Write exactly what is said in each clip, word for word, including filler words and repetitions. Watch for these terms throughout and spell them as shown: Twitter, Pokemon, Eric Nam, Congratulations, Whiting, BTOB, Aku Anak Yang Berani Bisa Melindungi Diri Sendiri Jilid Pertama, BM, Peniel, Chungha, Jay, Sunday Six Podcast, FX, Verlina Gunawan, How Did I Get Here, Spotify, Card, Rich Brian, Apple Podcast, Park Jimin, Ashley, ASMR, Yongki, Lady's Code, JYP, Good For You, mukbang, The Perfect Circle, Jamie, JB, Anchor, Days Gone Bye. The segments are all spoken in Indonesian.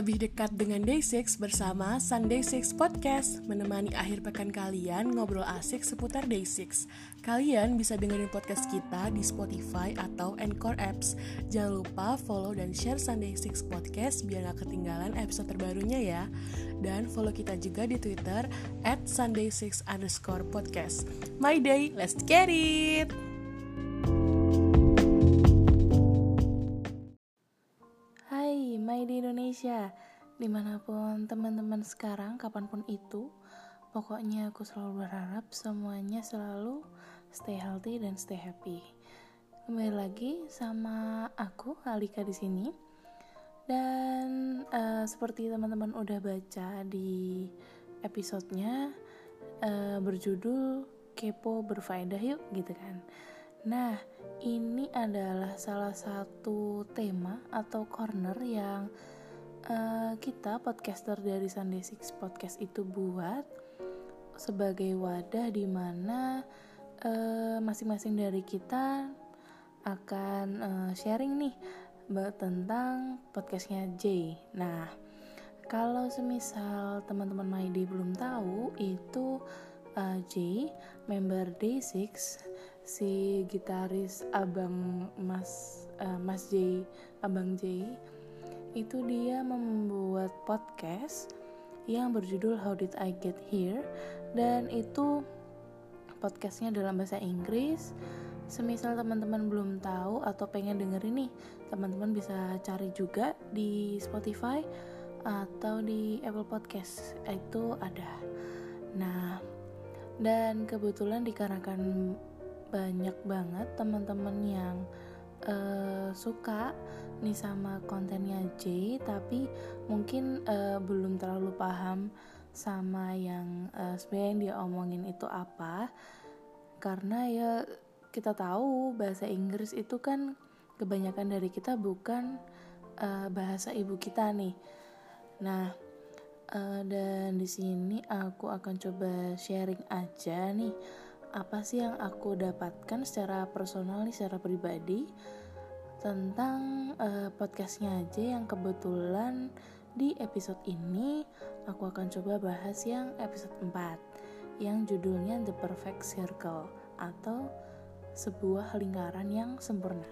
lebih dekat dengan Day six bersama Sunday Six Podcast, menemani akhir pekan kalian ngobrol asik seputar Day six. Kalian bisa dengerin podcast kita di Spotify atau Anchor apps. Jangan lupa follow dan share Sunday Six Podcast biar gak ketinggalan episode terbarunya ya. Dan follow kita juga di Twitter at sunday six underscore podcast. My day, let's get it! Di Indonesia, dimanapun teman-teman sekarang, kapanpun itu, pokoknya aku selalu berharap semuanya selalu stay healthy dan stay happy. Kembali lagi sama aku Alika di sini, dan uh, seperti teman-teman udah baca di episodenya uh, berjudul kepo berfaedah yuk gitu kan. Nah, ini adalah salah satu tema atau corner yang uh, kita podcaster dari Sunday Six Podcast itu buat sebagai wadah di mana uh, masing-masing dari kita akan uh, sharing nih tentang podcastnya Jay. Nah, kalau semisal teman-teman Maidi belum tahu, itu uh, Jay, member Day six, si gitaris abang Mas uh, Mas Jay, abang Jay itu dia membuat podcast yang berjudul How Did I Get Here, dan itu podcastnya dalam bahasa Inggris. Semisal teman-teman belum tahu atau pengen dengerin nih, teman-teman bisa cari juga di Spotify atau di Apple Podcast, itu ada. Nah, dan kebetulan dikarenakan banyak banget teman-teman yang uh, suka nih sama kontennya Jay, tapi mungkin uh, belum terlalu paham sama yang uh, sebenarnya yang dia omongin itu apa, karena ya kita tahu bahasa Inggris itu kan kebanyakan dari kita bukan uh, bahasa ibu kita nih. Nah, uh, dan di sini aku akan coba sharing aja nih, apa sih yang aku dapatkan secara personal nih, secara pribadi tentang uh, podcastnya aja yang kebetulan di episode ini aku akan coba bahas yang episode empat yang judulnya The Perfect Circle atau sebuah lingkaran yang sempurna.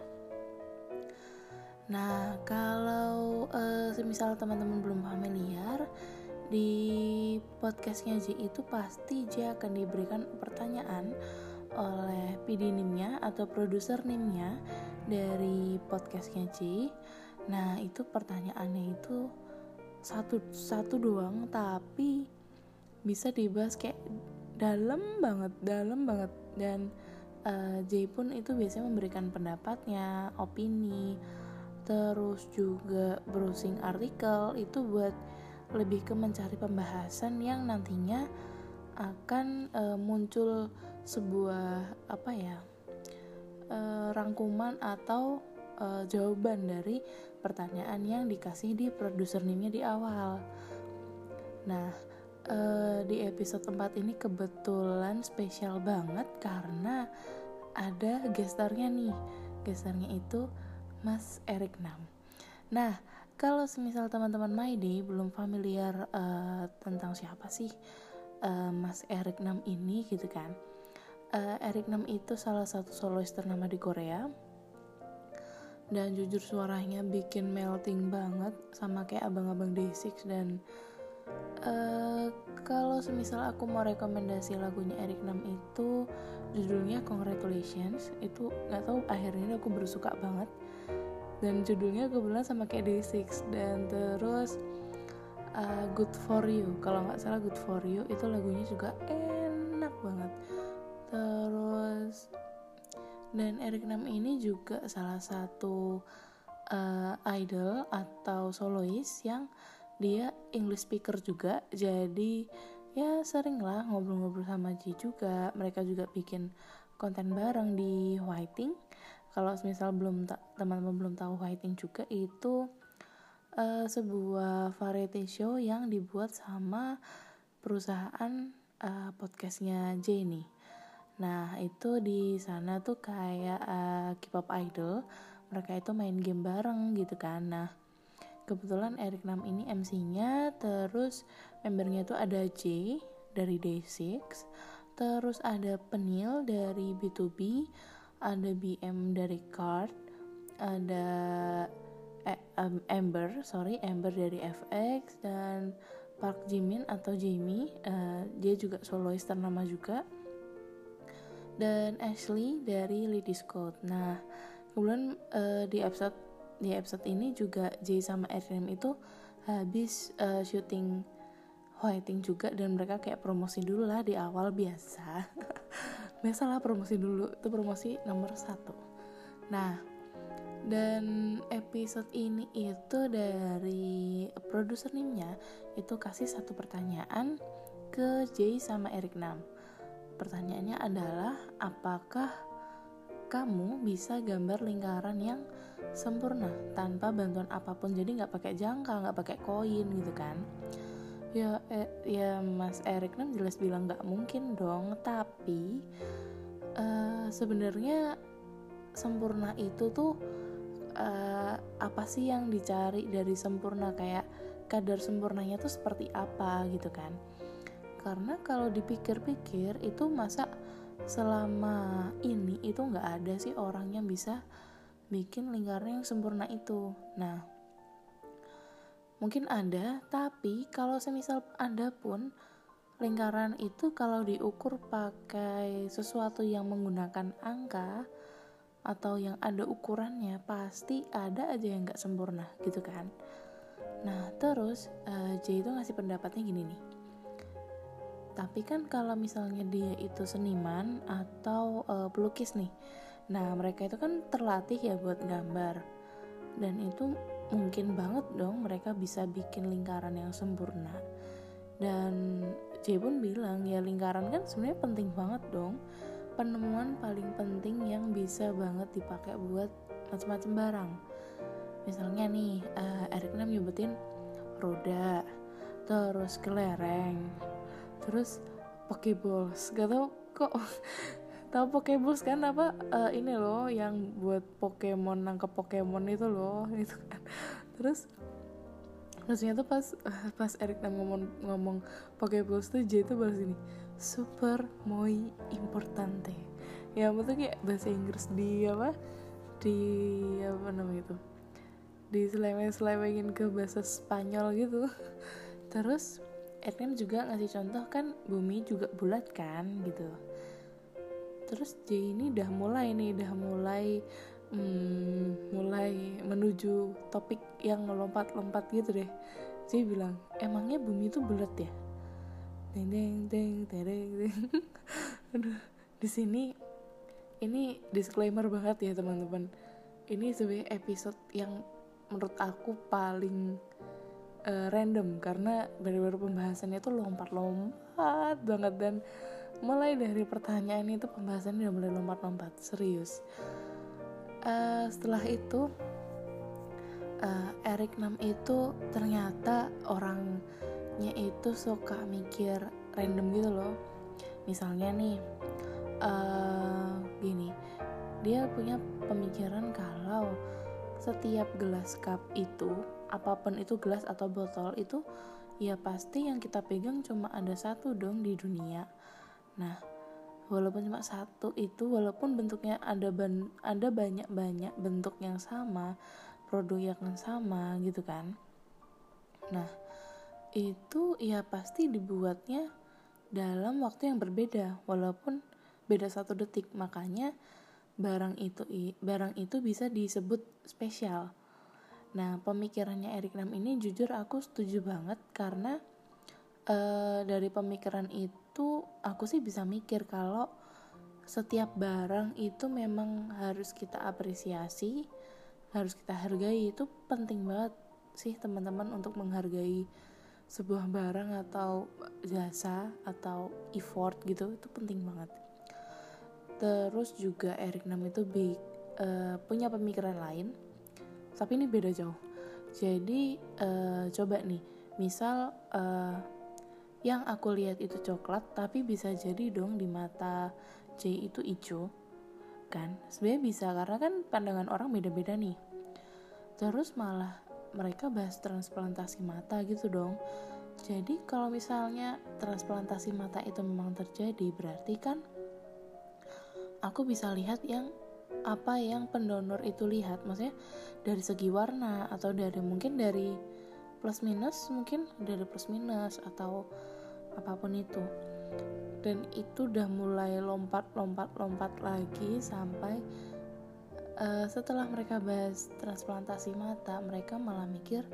Nah, kalau uh, semisal teman-teman belum familiar, di podcastnya Jay itu pasti Jay akan diberikan pertanyaan oleh P D nimnya atau produser nimnya dari podcastnya Jay. Nah, itu pertanyaannya itu satu satu doang, tapi bisa dibahas kayak dalam banget, dalam banget. Dan uh, Jay pun itu biasanya memberikan pendapatnya, opini, terus juga browsing artikel itu buat lebih ke mencari pembahasan yang nantinya akan e, muncul sebuah apa ya e, rangkuman atau e, jawaban dari pertanyaan yang dikasih di produser nimnya di awal. Nah, e, di episode empat ini kebetulan spesial banget karena ada gestarnya nih, gestarnya itu Mas Eric Nam. Nah, kalau semisal teman-teman My Day belum familiar uh, tentang siapa sih uh, Mas Eric Nam ini gitu kan. uh, Eric Nam itu salah satu solois ternama di Korea, dan jujur suaranya bikin melting banget, sama kayak abang-abang Day six. Dan uh, kalau semisal aku mau rekomendasi lagunya Eric Nam itu judulnya Congratulations, itu gak tahu akhirnya aku bersuka banget. Dan judulnya kebetulan sama kayak Day six. Dan terus uh, Good For You, kalau gak salah Good For You itu lagunya juga enak banget. Terus, dan Eric Nam ini juga salah satu uh, idol atau solois yang dia English speaker juga. Jadi ya sering lah ngobrol-ngobrol sama Jay juga. Mereka juga bikin konten bareng di Whiting. Kalau misal belum ta- teman-teman belum tahu Whiting juga itu uh, sebuah variety show yang dibuat sama perusahaan uh, podcastnya Jennie. Nah, itu di sana tuh kayak uh, K-pop idol, mereka itu main game bareng gitu kan. Nah, kebetulan Eric Nam ini M C-nya, terus membernya tuh ada Jay dari Day six, terus ada Peniel dari B T O B, ada B M dari Card, ada eh, um, Amber, sorry Amber dari F X, dan Park Jimin atau Jamie, uh, dia juga solois ternama juga, dan Ashley dari Lady's Code. Nah, kemudian uh, di episode di episode ini juga Jay sama Eric Nam itu habis uh, syuting Whiting juga, dan mereka kayak promosi dulu lah di awal biasa. Biasalah promosi dulu, itu promosi nomor satu. Nah, dan episode ini itu dari produser Nimnya itu kasih satu pertanyaan ke Jay sama Eric Nam. Pertanyaannya adalah, apakah kamu bisa gambar lingkaran yang sempurna tanpa bantuan apapun? Jadi nggak pakai jangka, nggak pakai koin gitu kan? Ya, eh, ya Mas Eric Nam jelas bilang nggak mungkin dong. Tapi uh, sebenarnya sempurna itu tuh uh, apa sih yang dicari dari sempurna? Kayak kadar sempurnanya tuh seperti apa gitu kan? Karena kalau dipikir-pikir itu masa selama ini itu nggak ada sih orang yang bisa bikin lingkaran yang sempurna itu. Nah, mungkin ada, tapi kalau semisal ada pun, lingkaran itu kalau diukur pakai sesuatu yang menggunakan angka atau yang ada ukurannya, pasti ada aja yang gak sempurna gitu kan. Nah, terus uh, Jay itu ngasih pendapatnya gini nih, tapi kan kalau misalnya dia itu seniman atau uh, pelukis nih, nah mereka itu kan terlatih ya buat gambar, dan itu mungkin banget dong mereka bisa bikin lingkaran yang sempurna. Dan Jay pun bilang ya lingkaran kan sebenarnya penting banget dong, penemuan paling penting yang bisa banget dipakai buat macam-macam barang. Misalnya nih uh, Eric Nam nyebutin roda, terus kelereng, terus Pokeballs. Gak tau kok tau Pokeballs kan apa uh, ini loh yang buat Pokemon, nangkep Pokemon itu loh gitu kan. Terus maksudnya tuh pas pas Eric Nam ngomong ngomong Pokeballs tuh Jay tuh balas gini, super muy importante. Ya ampun, tuh kayak bahasa Inggris di apa di apa namanya itu, diseleweng-selewengin ke bahasa Spanyol gitu. Terus Eric Nam juga ngasih contoh kan, bumi juga bulat kan gitu. Terus Jay ini udah mulai nih, udah mulai hmm, mulai menuju topik yang melompat-lompat gitu deh. Jay bilang, emangnya bumi itu bulat ya? Deng deng deng deng deng. Aduh, di sini ini disclaimer banget ya teman-teman. Ini sebenarnya episode yang menurut aku paling uh, random, karena baru-baru pembahasannya tuh lompat-lompat banget, dan mulai dari pertanyaan itu pembahasannya udah mulai lompat-lompat, serius. Uh, setelah itu uh, Eric Nam itu ternyata orangnya itu suka mikir random gitu loh. Misalnya nih uh, gini, dia punya pemikiran kalau setiap gelas cup itu, apapun itu gelas atau botol itu, ya pasti yang kita pegang cuma ada satu dong di dunia. Nah, walaupun cuma satu itu, walaupun bentuknya ada ban- ada banyak-banyak bentuk yang sama, produk yang sama gitu kan. Nah, itu ya pasti dibuatnya dalam waktu yang berbeda, walaupun beda satu detik. Makanya barang itu barang itu bisa disebut spesial. Nah, pemikirannya Eric Nam ini jujur aku setuju banget, karena Uh, dari pemikiran itu aku sih bisa mikir kalau setiap barang itu memang harus kita apresiasi, harus kita hargai. Itu penting banget sih teman-teman untuk menghargai sebuah barang atau jasa atau effort gitu, itu penting banget. Terus juga Eric Nam itu big, uh, punya pemikiran lain, tapi ini beda jauh. Jadi uh, coba nih, misal uh, yang aku lihat itu coklat, tapi bisa jadi dong di mata Jay itu hijau kan? Sebenarnya bisa, karena kan pandangan orang beda-beda nih. Terus malah mereka bahas transplantasi mata gitu dong. Jadi kalau misalnya transplantasi mata itu memang terjadi, berarti kan aku bisa lihat yang apa yang pendonor itu lihat, maksudnya dari segi warna atau dari mungkin dari plus minus, mungkin dari plus minus atau apapun itu. Dan itu udah mulai lompat-lompat-lompat lagi sampai uh, setelah mereka bahas transplantasi mata, mereka malah mikir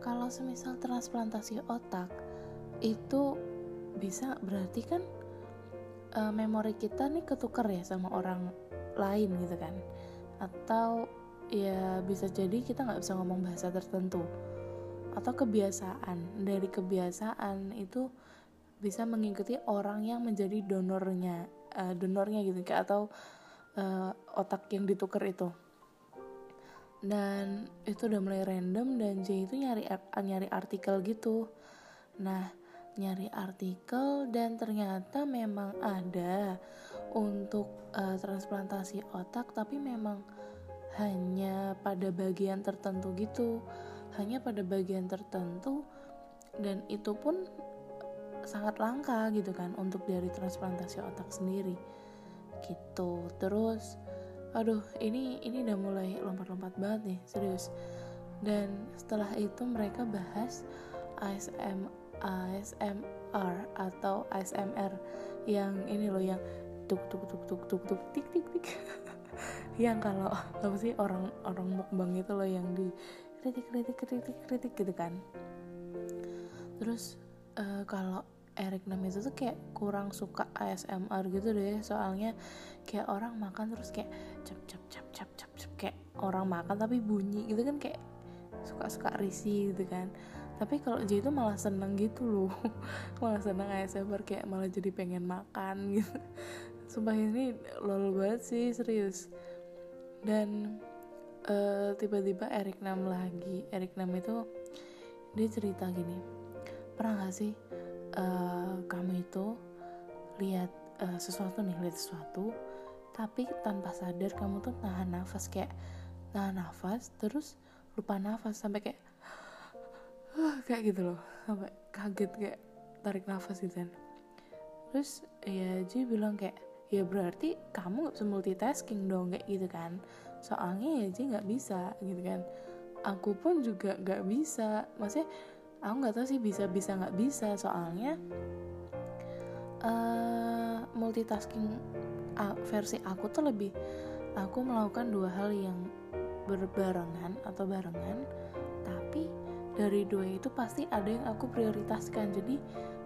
kalau semisal transplantasi otak itu bisa, berarti kan uh, memori kita nih ketuker ya sama orang lain gitu kan, atau ya bisa jadi kita nggak bisa ngomong bahasa tertentu, atau kebiasaan, dari kebiasaan itu bisa mengikuti orang yang menjadi donornya, uh, donornya gitu, atau uh, otak yang ditukar itu. Dan itu udah mulai random, dan Jay itu nyari nyari artikel gitu. Nah, nyari artikel dan ternyata memang ada untuk uh, transplantasi otak, tapi memang hanya pada bagian tertentu gitu, hanya pada bagian tertentu, dan itu pun sangat langka gitu kan untuk dari transplantasi otak sendiri gitu. Terus aduh, ini ini udah mulai lompat-lompat banget nih, serius. Dan setelah itu mereka bahas A S M R atau A S M R yang ini loh, yang tuk tuk tuk tuk tuk tuk tik tik tik yang kalau apa sih orang orang mukbang itu loh, yang di kritik kritik kritik kritik gitu kan. Terus uh, kalau Eric Nam itu tuh kayak kurang suka A S M R gitu deh, soalnya kayak orang makan terus kayak cap cap cap cap cap cap, kayak orang makan tapi bunyi gitu kan, kayak suka-suka risih gitu kan. Tapi kalau Jay itu malah seneng gitu loh, malah seneng A S M R, kayak malah jadi pengen makan gitu. Sumpah ini lol banget sih, serius. Dan uh, tiba-tiba Eric Nam lagi, Eric Nam itu dia cerita gini, pernah gak sih uh, kamu itu lihat uh, sesuatu nih, lihat sesuatu, tapi tanpa sadar kamu tuh nahan nafas, kayak nahan nafas, terus lupa nafas sampai kayak Uh, kayak gitu loh, sampai kaget kayak tarik nafas gitu kan. Terus ya Jay bilang kayak, ya berarti kamu gak bisa multitasking dong, kayak gitu kan. Soalnya ya Jay gak bisa gitu kan. Aku pun juga gak bisa. Maksudnya aku gak tahu sih bisa-bisa gak bisa. Soalnya uh, multitasking uh, versi aku tuh lebih, aku melakukan dua hal yang berbarengan atau barengan, tapi dari dua itu pasti ada yang aku prioritaskan. Jadi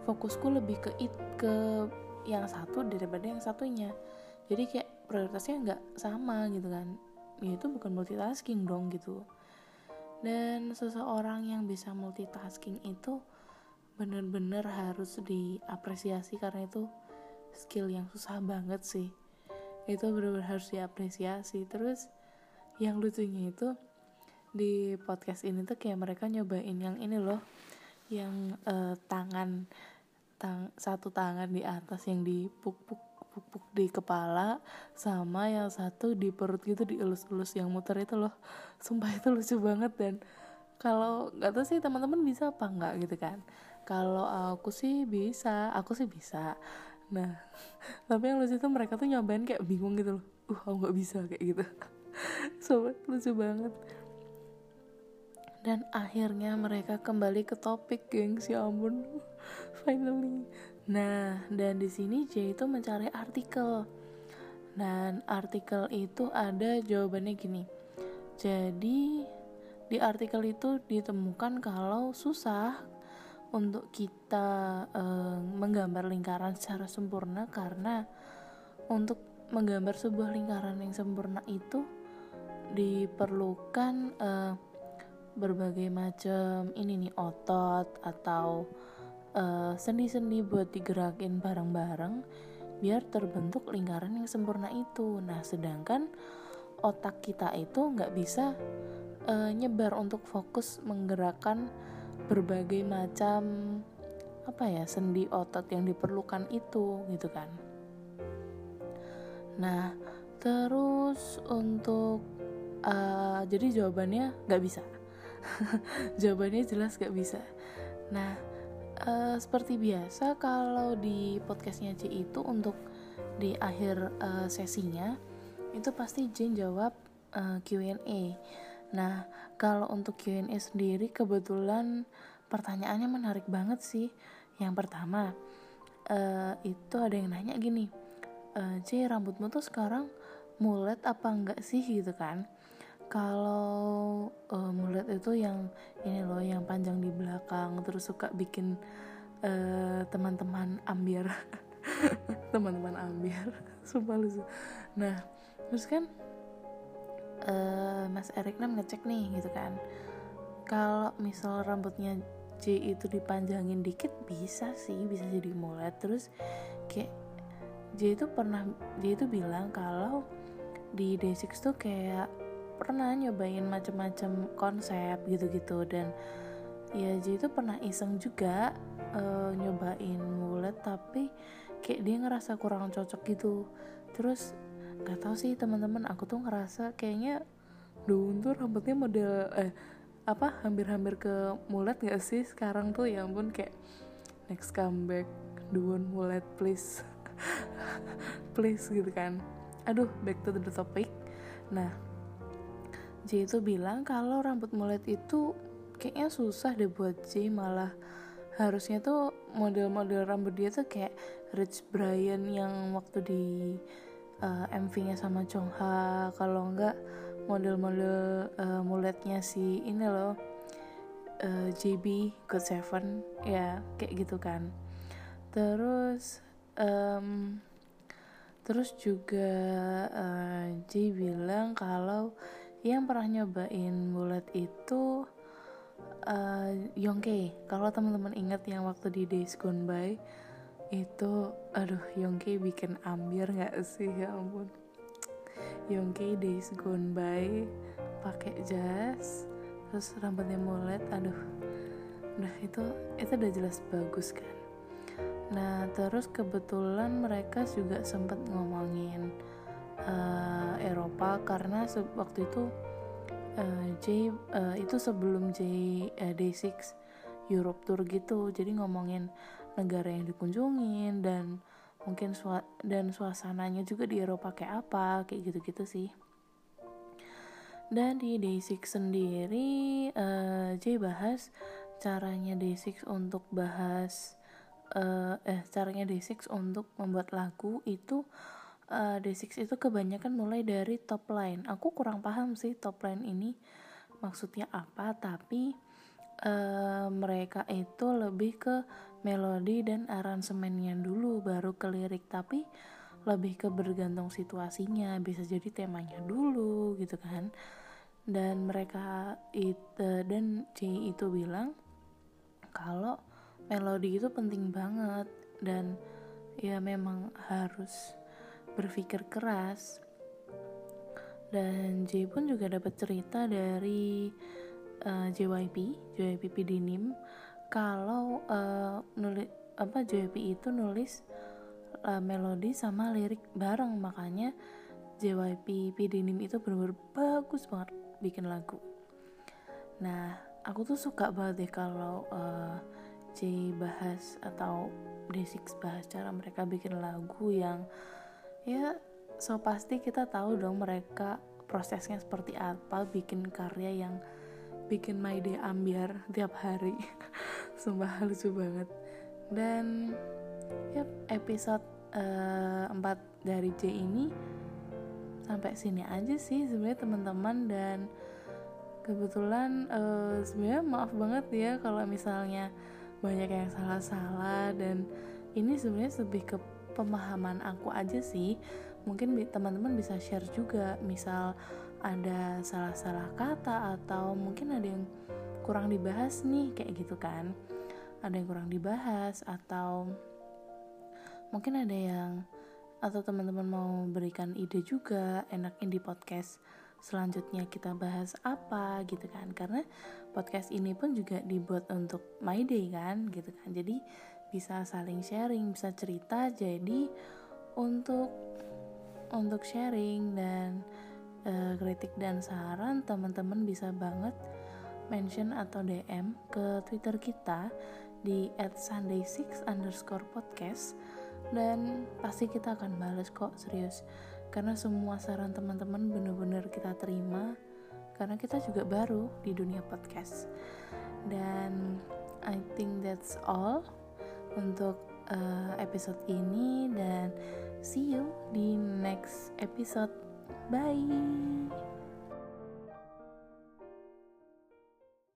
fokusku lebih ke it, ke yang satu daripada yang satunya. Jadi kayak prioritasnya nggak sama gitu kan. Ya itu bukan multitasking dong gitu. Dan seseorang yang bisa multitasking itu benar-benar harus diapresiasi, karena itu skill yang susah banget sih. Itu benar-benar harus diapresiasi. Terus yang lucunya itu di podcast ini tuh kayak mereka nyobain yang ini loh, yang uh, tangan tang, satu tangan di atas yang dipuk-puk-puk-puk di kepala, sama yang satu di perut gitu, dielus-elus yang muter itu loh. Sumpah itu lucu banget. Dan kalau nggak tahu sih teman-teman bisa apa nggak gitu kan, kalau aku sih bisa, aku sih bisa. Nah tapi yang lucu tuh mereka tuh nyobain kayak bingung gitu loh, uh aku nggak bisa kayak gitu. Sobat lucu banget. Dan akhirnya mereka kembali ke topik, gengs, ya ampun. Finally. Nah, dan di sini Jay itu mencari artikel. Dan artikel itu ada jawabannya gini. Jadi, di artikel itu ditemukan kalau susah untuk kita eh, menggambar lingkaran secara sempurna, karena untuk menggambar sebuah lingkaran yang sempurna itu diperlukan eh, berbagai macam ini nih, otot atau uh, sendi-sendi buat digerakin bareng-bareng biar terbentuk lingkaran yang sempurna itu. Nah sedangkan otak kita itu nggak bisa uh, nyebar untuk fokus menggerakkan berbagai macam apa ya, sendi otot yang diperlukan itu gitu kan. Nah terus untuk uh, jadi jawabannya nggak bisa. Jawabannya jelas gak bisa. Nah, uh, seperti biasa kalau di podcastnya Jay itu untuk di akhir uh, sesinya itu pasti Jay jawab uh, Q and A. Nah, kalau untuk Q and A sendiri kebetulan pertanyaannya menarik banget sih. Yang pertama uh, itu ada yang nanya gini, uh, Jay, rambutmu tuh sekarang mulet apa enggak sih gitu kan? Kalau uh, mulet itu yang ini loh, yang panjang di belakang terus suka bikin uh, teman-teman ambiar. Teman-teman ambiar. Sumpah lu. Nah, terus kan uh, Mas Eric Nam ngecek nih gitu kan. Kalau misal rambutnya Jay itu dipanjangin dikit bisa sih, bisa jadi mulet. Terus kayak Jay itu pernah Jay itu bilang kalau di Day six tuh kayak pernah nyobain macam-macam konsep gitu-gitu, dan ya Jay itu pernah iseng juga uh, nyobain mulet tapi kayak dia ngerasa kurang cocok gitu. Terus nggak tahu sih teman-teman, aku tuh ngerasa kayaknya Doon tuh rambutnya model eh apa hampir-hampir ke mulet nggak sih sekarang tuh, ya ampun, kayak next comeback Doon mulet please. Please gitu kan. Aduh, back to the topic. Nah, Jay itu bilang kalau rambut mulet itu kayaknya susah deh buat Jay, malah harusnya tuh model-model rambut dia tuh kayak Rich Brian yang waktu di uh, M V-nya sama Chungha, kalau enggak model-model uh, muletnya si ini loh uh, J B Good Seven ya, kayak gitu kan. Terus um, terus juga uh, Jay bilang kalau yang pernah nyobain mulet itu uh, Yongki. Kalau teman-teman ingat yang waktu di Days Gone Bye itu, aduh, Yongki bikin ambiar nggak sih, ya ampun. Yongki Days Gone Bye pakai jas, terus rambutnya mulet, aduh. Nah itu itu udah jelas bagus kan. Nah terus kebetulan mereka juga sempat ngomongin Uh, Eropa karena se- waktu itu uh, Jay uh, itu sebelum Jay uh, Day six Europe Tour gitu, jadi ngomongin negara yang dikunjungin dan mungkin sua- dan suasananya juga di Eropa kayak apa, kayak gitu-gitu sih. Dan di Day six sendiri uh, Jay bahas caranya Day six untuk bahas uh, eh caranya Day six untuk membuat lagu itu. Uh, Day six itu kebanyakan mulai dari top line. Aku kurang paham sih top line ini maksudnya apa, tapi uh, mereka itu lebih ke melodi dan aransemennya dulu baru ke lirik, tapi lebih ke bergantung situasinya, bisa jadi temanya dulu gitu kan. Dan mereka it, uh, dan Jay itu bilang kalau melodi itu penting banget dan ya memang harus berpikir keras. Dan Jay pun juga dapat cerita dari uh, J Y P, J Y P Pidinim kalau uh, nulis apa J Y P itu nulis uh, melodi sama lirik bareng, makanya J Y P Pidinim itu benar-benar bagus banget bikin lagu. Nah, aku tuh suka banget deh kalau uh, Jay bahas atau Day six bahas cara mereka bikin lagu yang ya, so pasti kita tahu dong mereka prosesnya seperti apa bikin karya yang bikin my day ambiar tiap hari. Sumpah lucu banget. Dan ya, episode uh, empat dari Jay ini sampai sini aja sih sebenarnya teman-teman. Dan kebetulan uh, sebenarnya maaf banget ya kalau misalnya banyak yang salah-salah, dan ini sebenarnya lebih ke pemahaman aku aja sih. Mungkin teman-teman bisa share juga, misal ada salah-salah kata atau mungkin ada yang kurang dibahas nih, kayak gitu kan. Ada yang kurang dibahas atau mungkin ada yang, atau teman-teman mau berikan ide juga enaknya di podcast selanjutnya kita bahas apa gitu kan. Karena podcast ini pun juga dibuat untuk my day kan gitu kan, jadi bisa saling sharing, bisa cerita, jadi untuk untuk sharing dan e, kritik dan saran teman-teman bisa banget mention atau D M ke Twitter kita di at sunday six underscore podcast, dan pasti kita akan balas kok, serius, karena semua saran teman-teman benar-benar kita terima, karena kita juga baru di dunia podcast. Dan I think that's all untuk uh, episode ini, dan see you di next episode. Bye.